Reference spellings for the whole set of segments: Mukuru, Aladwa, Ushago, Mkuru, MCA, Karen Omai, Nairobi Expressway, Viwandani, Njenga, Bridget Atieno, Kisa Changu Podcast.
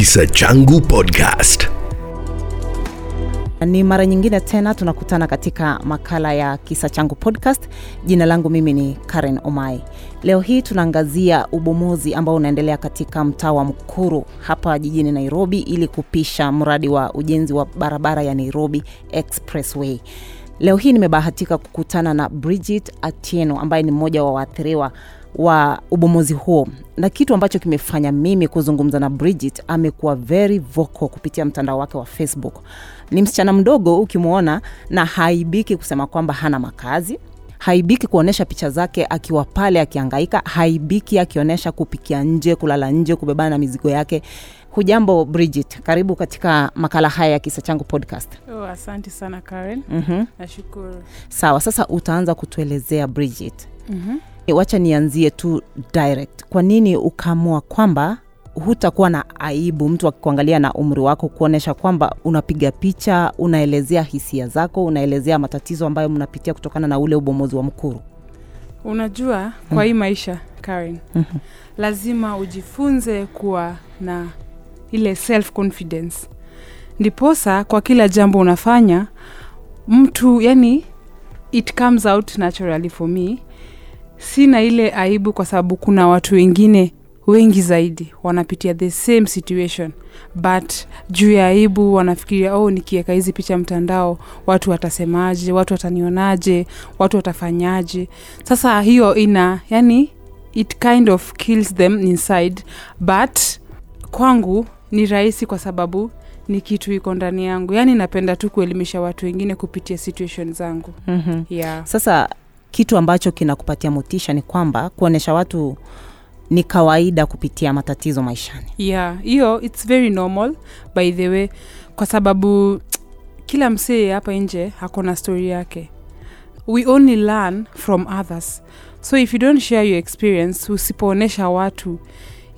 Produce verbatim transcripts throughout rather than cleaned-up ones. Kisa Changu Podcast. Ni mara nyingine tena tunakutana katika makala ya Kisa Changu Podcast. Jina langu mimi ni Karen Omai. Leo hii tunaangazia ubomozi ambao unaendelea katika mtaa wa Mkuru hapa jijini Nairobi ili kupisha mradi wa ujenzi wa barabara ya Nairobi Expressway. Leo hii nimebahatika kukutana na Bridget Atieno ambaye ni mmoja wa waathiriwa wa ubomozi huo. Na kitu ambacho kimefanya mimi kuzungumza na Bridget, amekuwa very vocal kupitia mtandao wake wa Facebook. Ni msichana mdogo ukimuona, na haibiki kusema kwamba hana makazi, haibiki kuonesha picha zake akiwa pale akihangaika, haibiki akionyesha kupikia nje, kulala nje, kubebana na mizigo yake. Hujambo Bridget, karibu katika makala haya ya Kisa Changu Podcast. Oh, asante sana Karen. Mm-hmm. Nashukuru. Sawa, sasa utaanza kutuelezea Bridget. Mhm. Wacha nianzie tu direct. Kwa nini ukaamua kwamba hutakuwa na aibu mtu akikuangalia na umri wako, kuonesha kwamba unapiga picha, unaelezea hisia zako, unaelezea matatizo ambayo mnapitia kutokana na ule ubomozi wa Mkuru? Unajua, kwa hii maisha Karen, lazima ujifunze kuwa na ile self confidence. Ndiposa kwa kila jambo unafanya, mtu yani it comes out naturally for me. Sina ile aibu kwa sababu kuna watu wengine wengi zaidi wanapitia the same situation, but juu ya aibu wanafikiria, oh, nikiweka hizi picha mtandao watu watasemaje, watu watanionaje, watu watafanyaje. Sasa hiyo ina yani it kind of kills them inside, but kwangu ni rahisi kwa sababu ni kitu iko ndani yangu. Yani napenda tu kuelimisha watu wengine kupitia situation zangu. Mm-hmm. Yeah. Sasa kitu ambacho kinakupatia motisha ni kwamba kuonesha watu ni kawaida kupitia matatizo maishani. Yeah, hiyo it's very normal by the way, kwa sababu kila msee hapa nje hakona story yake. We only learn from others. So if you don't share your experience, usipoonyesha watu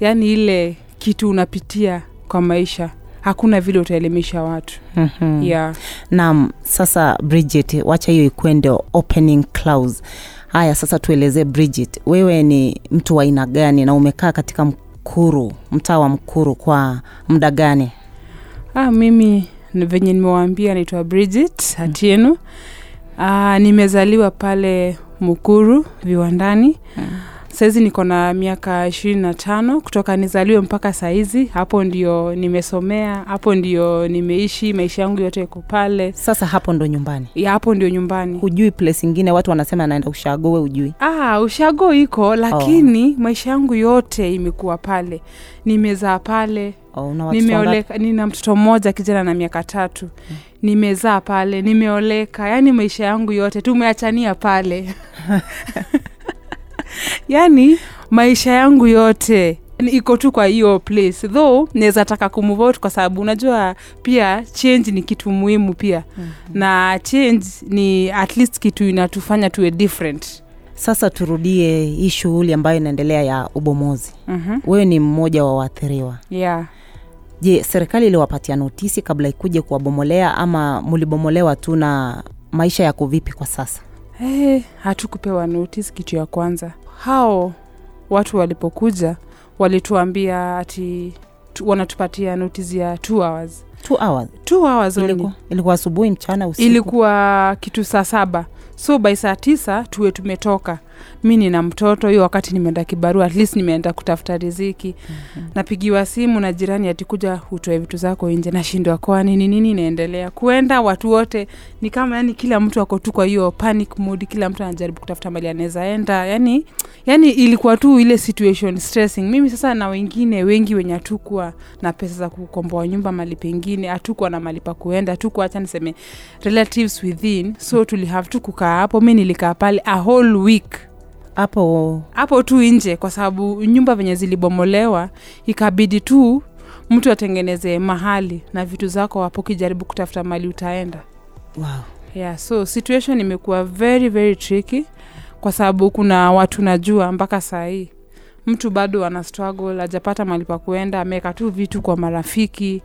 yani ile kitu unapitia kwa maisha, hakuna vile utaelimisha watu. Mm-hmm. Yeah. Naam, sasa Bridget, wacha hiyo ikwende opening clause. Haya, sasa tueleze Bridget, wewe ni mtu wa aina gani na umekaa katika Mkuru, mtaa wa Mkuru kwa muda gani? Ah, mimi venye nimewaambia naitwa Bridget Atieno. Ah, nimezaliwa pale Mkuru Viwandani. Saizi niko na miaka ishirini na tano. Kutoka nizaliwe mpaka saizi, hapo ndio nimesomea, hapo ndio nimeishi, maisha yangu yote yako pale. Sasa hapo ndo nyumbani? Ya, hapo ndio nyumbani. Hujui place ingine? Watu wanasema naenda Ushago, we hujui? Ah, Ushago iko, lakini oh, maisha yangu yote imekuwa pale. Nimezaa pale. Oh, nimeoleka, nina mtoto mmoja kijana na miaka tatu. Hmm. Nimezaa pale, nimeoleka, yani maisha yangu yote tumeachania pale. Yani maisha yangu yote iko tu kwa hiyo place. Though naweza taka kumove out kwa sababu unajua pia change ni kitu muhimu pia. Mm-hmm. Na change ni at least kitu inatufanya tuwe different. Sasa turudie hii shughuli ambayo inaendelea ya ubomozi. Mm-hmm. Wewe ni mmoja wa waathiriwa. Yeah. Je, serikali iliwapatia notisi kabla ikuje kuwabomolea ama mlibomolewa tu na maisha yako vipi kwa sasa? Eh, hey, hatukupewa notice kitu ya kwanza. Hao watu walipokuja walituambia ati tu, wanatupatia notice ya two hours. two hours. two hours ilikuwa ilikuwa asubuhi, mchana, usiku. Ilikuwa kitu saa saba. So by saa tisa tuwe tumetoka. Mimi nina mtoto, hiyo wakati nimeenda kibarua, at least nimeenda kutafuta riziki. Mm-hmm. Napigiwa simu na jirani ati kuja utoe vitu zako nje, na shindwa kwa nini nini inaendelea. Kuenda watu wote ni kama yani kila mtu ako tu kwa hiyo panic mood, kila mtu anajaribu kutafuta mali anaweza enda. Yani yani ilikuwa tu ile situation stressing. Mimi sasa na wengine wengi wenye hatukuwa na pesa za kukomboa nyumba mali pengine, hatukuwa na mali pa kuenda, hatukuwa acha niseme relatives within, so tuli have to kukaa hapo. Mimi nilikaa pale a whole week. Hapo hapo tu nje kwa sababu nyumba venye zilibomolewa ikabidi tu mtu atengeneze mahali na vitu zako hapo, kijaribu kutafuta mali utaenda. Wow. Yeah, so situation imekuwa very very tricky kwa sababu kuna watu najua mpaka saa hii mtu bado ana struggle, hajapata mali pa kuenda, ameka tu vitu kwa marafiki.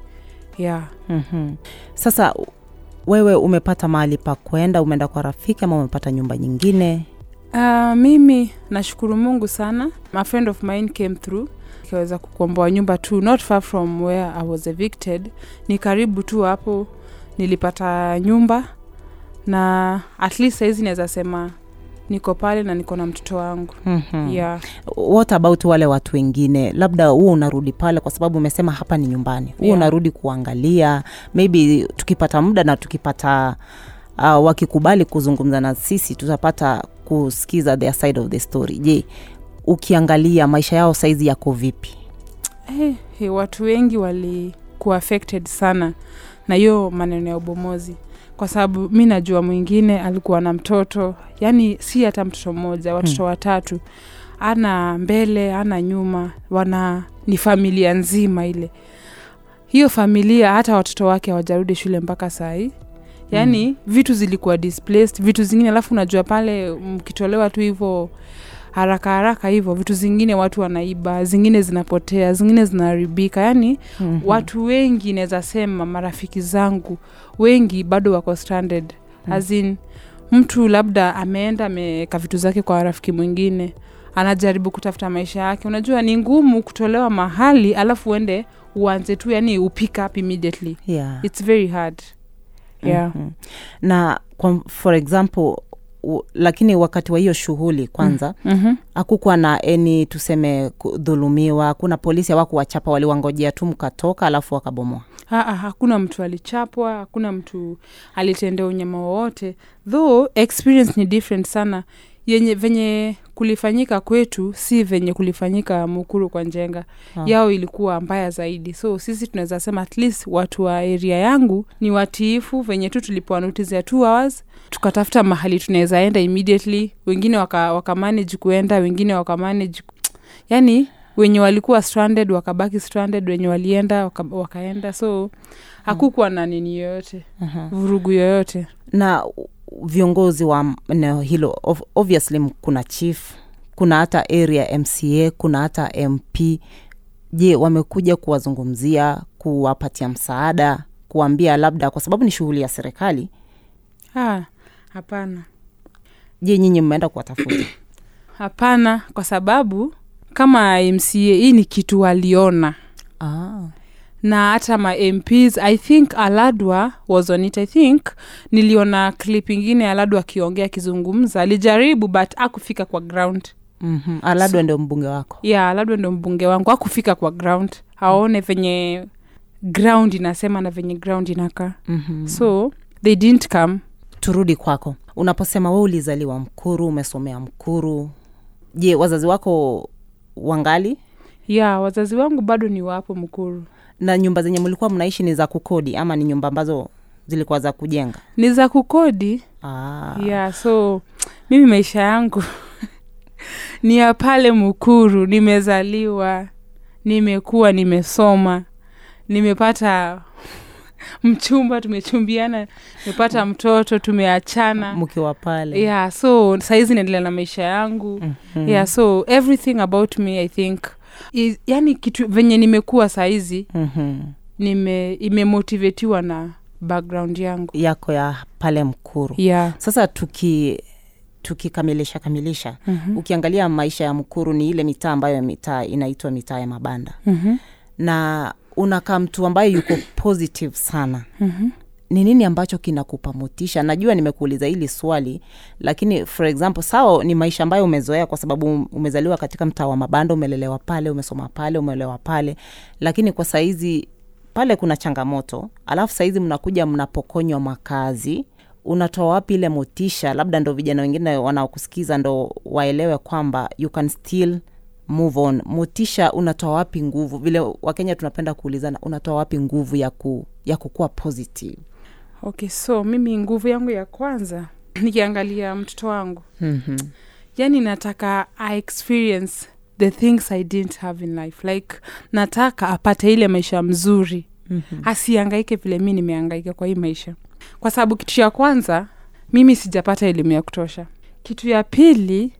Yeah. Mhm. Sasa wewe umepata mali pa kuenda, umeenda kwa rafiki ama umepata nyumba nyingine? Uh, mimi nashukuru Mungu sana. My friend of mine came through. nikaweza kukomboa nyumba tu not far from where I was evicted. Ni karibu tu hapo nilipata nyumba, na at least hizi naweza sema niko pale na niko na mtoto wangu. Mm-hmm. Yeah. What about wale watu wengine? Labda wewe unarudi pale kwa sababu umesema hapa ni nyumbani. Wewe yeah. unarudi kuangalia, maybe tukipata muda na tukipata uh, wakikubali kuzungumza na sisi tutapata kusikiza their side of the story. Je, ukiangalia maisha yao saizi yako vipi? Eh, hey, watu wengi walikuwa affected sana na hiyo maneno ya ubomozi. Kwa sababu mimi najua mwingine alikuwa na mtoto, yani si hata mtoto mmoja, watoto hmm. watatu. Ana mbele, ana nyuma, wana ni familia nzima ile. Hiyo familia hata watoto wake hawajarudi shule mpaka saa hii. Yani hmm. vitu zilikuwa displaced, vitu zingine alafu unajua pale mkitolewa tu hivyo haraka haraka hivyo, vitu zingine watu wanaiba, zingine zinapotea, zingine zinaharibika. Yani mm-hmm. watu wengi naweza sema marafiki zangu wengi bado wako stranded. Mm-hmm. As in mtu labda ameenda ameka vitu zake kwa rafiki mwingine, anajaribu kutafuta maisha yake. Unajua ni ngumu kutolewa mahali alafu uende uanze tu, yani u pick up immediately. Yeah. It's very hard. Yeah. Mm-hmm. Na kwa, for example, U, lakini wakati wa hiyo shughuli kwanza mm-hmm. hakukuwa na any tuseme dhulumiwa, kuna polisi hawakuwachapa, waliwangojea tu mkatoka alafu wakabomoa? Ha, ha, hakuna mtu alichapwa, hakuna mtu alitendea unyama wowote, though experience ni different sana. Yenye venye kulifanyika kwetu si venye kulifanyika Mukuru kwa Njenga. Ha. Yao ilikuwa mbaya zaidi. So sisi tunaweza sema at least watu wa area yangu ni watiifu. Venye tu tulipewa notice ya two hours, tukatafuta mahali tunaweza enda immediately. Wengine waka, waka manage kuenda, wengine waka manage. Yani wenye walikuwa stranded wakabaki stranded, wenye walienda waka, wakaenda. So hakukuwa na nini yoyote, vurugu yoyote. Na viongozi wa eneo hilo, obviously kuna chief, kuna hata area M C A, kuna hata M P. Je, wamekuja kuwazungumzia, kuwapatia msaada, kuambia labda kwa sababu ni shughuli ya serikali? Ah, hapana. Je, nyinyi mmeenda kuwatafuta? Hapana, kwa sababu kama M C A hii ni kitu waliona. Ah. Na hata ma M Ps, I think Aladwa was on it. I think niliona clip ingine Aladwa akiongea, kizungumza, alijaribu but hakufika kwa ground. Mhm. Aladwa so, ndio mbunge wako. Yeah, Aladwa ndio mbunge wangu, hakufika kwa ground. Haone venye ground inasema na venye ground inakaa. Mm-hmm. So they didn't come. Turudi kwako. Unaposema wewe ulizaliwa Mkuru, umesomea Mkuru, je, wazazi wako wangali? Yeah, wazazi wangu bado ni wapo Mkuru. Na nyumba zenye mlikuwa mnaishi ni za kukodi ama ni nyumba ambazo zilikuwa za kujenga? Ni za kukodi. Ah. Yeah, so mimi maisha yangu ni ya pale Mukuru. Nimezaliwa, nimekuwa, nimesoma, nimepata mchumba, tumechumbiana, nimepata mtoto, tumeachana. Mkiwa pale. Yeah, so saizi naendelea na maisha yangu. Mm-hmm. Yeah, so everything about me I think is, yani kitu venye nimekuwa saizi mm-hmm. nime imemotivatiwa na background yangu yako ya pale Mkuru. Yeah. Sasa tuki tukikamilisha kamilisha mm-hmm. ukiangalia maisha ya Mkuru ni ile mitaa ambayo mitaa inaitwa mitaa ya mabanda. Mm-hmm. Na unakaa mtu ambaye yuko positive sana. Mm-hmm. Ni nini ambacho kinakupa motisha? Najua nimekuuliza hili swali, lakini for example, sawa ni maisha ambayo umezoea kwa sababu umezaliwa katika mtaa wa mabanda, umelelewa pale, umesoma pale, umelelewa pale, lakini kwa saizi pale kuna changamoto, alafu saizi mnakuja mnapokonywa makazi, unatoa wapi ile motisha? Labda ndio vijana wengine wanaokusikiza ndio waelewe kwamba you can still move on. Motisha unatoa wapi nguvu? Vile Wakenya tunapenda kuulizana, unatoa wapi nguvu ya ku ya kukua positive? Okay, so mimi nguvu yangu ya kwanza nikiangalia mtoto wangu. Mhm. Yaani nataka I experience the things I didn't have in life. Like nataka apate ile maisha mzuri. Mm-hmm. Asihangaike vile mimi nimehangaika kwa hii maisha. Kwa sababu kitu ya kwanza mimi sijapata elimu ya kutosha. Kitu ya pili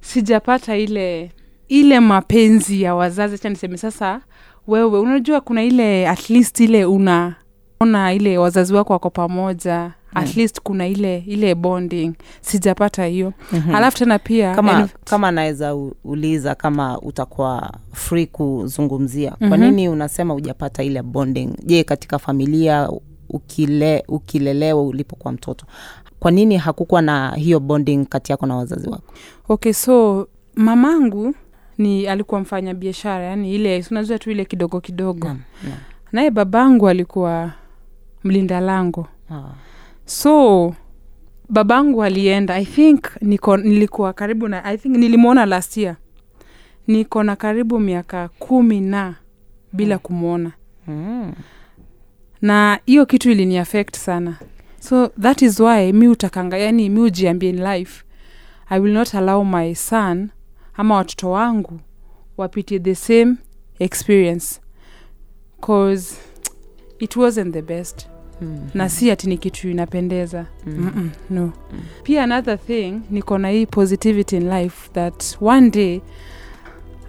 sijapata ile ile mapenzi ya wazazi. Acha niseme sasa wewe unajua kuna ile at least ile una ona ile wazazi wako wako pamoja, at least kuna ile ile bonding. Sijapata hiyo. Mm-hmm. Alafu tena pia kama elif- kama naweza uliza kama utakuwa free kuzungumzia. Kwa mm-hmm. nini unasema hujapata ile bonding? Je, katika familia ukile ukilelewa ulipokuwa mtoto? Kwa nini hakukuwa na hiyo bonding kati yako na wazazi wako? Okay, so mamangu ni alikuwa mfanya biashara, yani ile unajua tu ile kidogo kidogo. Yeah, yeah. Naye babangu alikuwa mlinda lango. Ah. So babangu alienda, I think niko nilikuwa karibu na I think nilimuona last year. Niko na karibu miaka kumi na bila kumuona. Mm. Na hiyo kitu ilini affect sana. So that is why mi utakanga, yani mi ujiambia in life, I will not allow my son ama watoto wangu wapitie the same experience, cause it wasn't the best. Mm-hmm. Na si ati ni kitu inapendeza. Mm-hmm. No. Mm-hmm. Pia another thing, niko na hii positivity in life that one day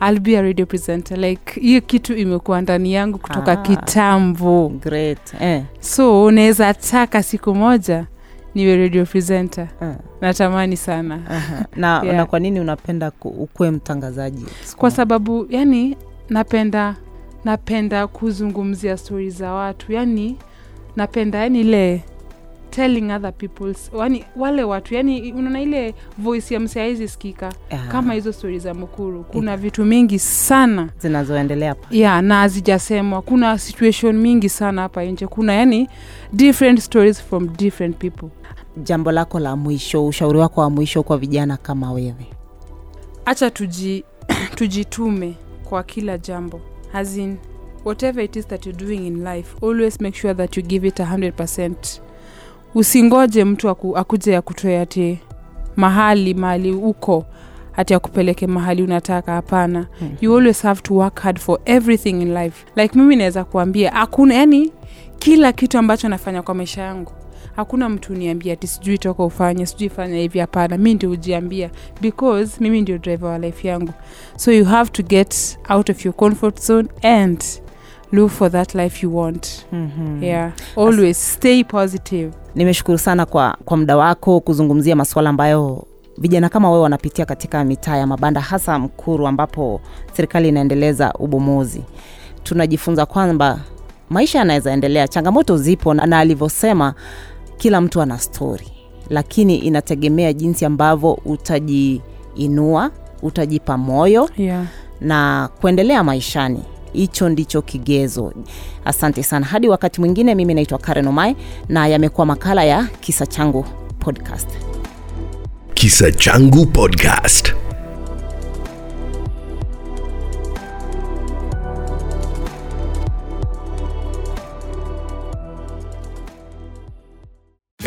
I'll be a radio presenter. Like, hiyo kitu imekuwa ndani yangu kutoka ah, kitambo. Great. Eh. So, naweza taka siku moja niwe radio presenter. Eh. Natamani sana. Uh-huh. Na, yeah. Na kwa nini unapenda ukue mtangazaji? Kwa sababu, yani, napenda napenda kuzungumzia stories za watu. Yani, napenda yani ile telling other people's, yani wale watu, yani unaona ile voice ya msia hizi sikika. Uh-huh. Kama hizo stories za Mukuru kuna uh-huh. vitu mingi sana zinazoendelea hapa. Yeah, na hazijasemwa. Kuna situation mingi sana hapa nje. Kuna yani different stories from different people. Jambo lako la mwisho, ushauri wako wa mwisho kwa vijana kama wewe? Acha tuji tujitume kwa kila jambo. As in, whatever it is that you're doing in life, always make sure that you give it one hundred percent. Usingoje mtu aku, akuje akutoe ati mahali mahali uko ati akupeleke mahali unataka, hapana. Mm-hmm. You always have to work hard for everything in life. Like mimi naweza kuambia hakuna, yani kila kitu ambacho nafanya kwa maisha yangu hakuna mtu niambia ati sijui toka ufanye, sijui fanya hivi, hapana. Mimi ndio ujiambia, because mimi ndio driver wa life yangu. So you have to get out of your comfort zone and look for that life you want. Mm-hmm. Yeah, always As... stay positive. Nimeshukuru sana kwa kwa muda wako kuzungumzia masuala ambayo vijana kama wewe wanapitia katika mitaa ya mabanda, hasa Mkuru ambapo serikali inaendeleza ubomozi. Tunajifunza kwamba maisha yanaweza endelea, changamoto zipo, na alivyosema kila mtu ana story, lakini inategemea jinsi ambavyo utajiinua, utajipa moyo, yeah, na kuendelea maishani. Hicho ndicho kigezo. Asante sana. Hadi wakati mwingine, mimi naitwa Karen Omai na yamekuwa makala ya Kisa Changu Podcast. Kisa Changu Podcast.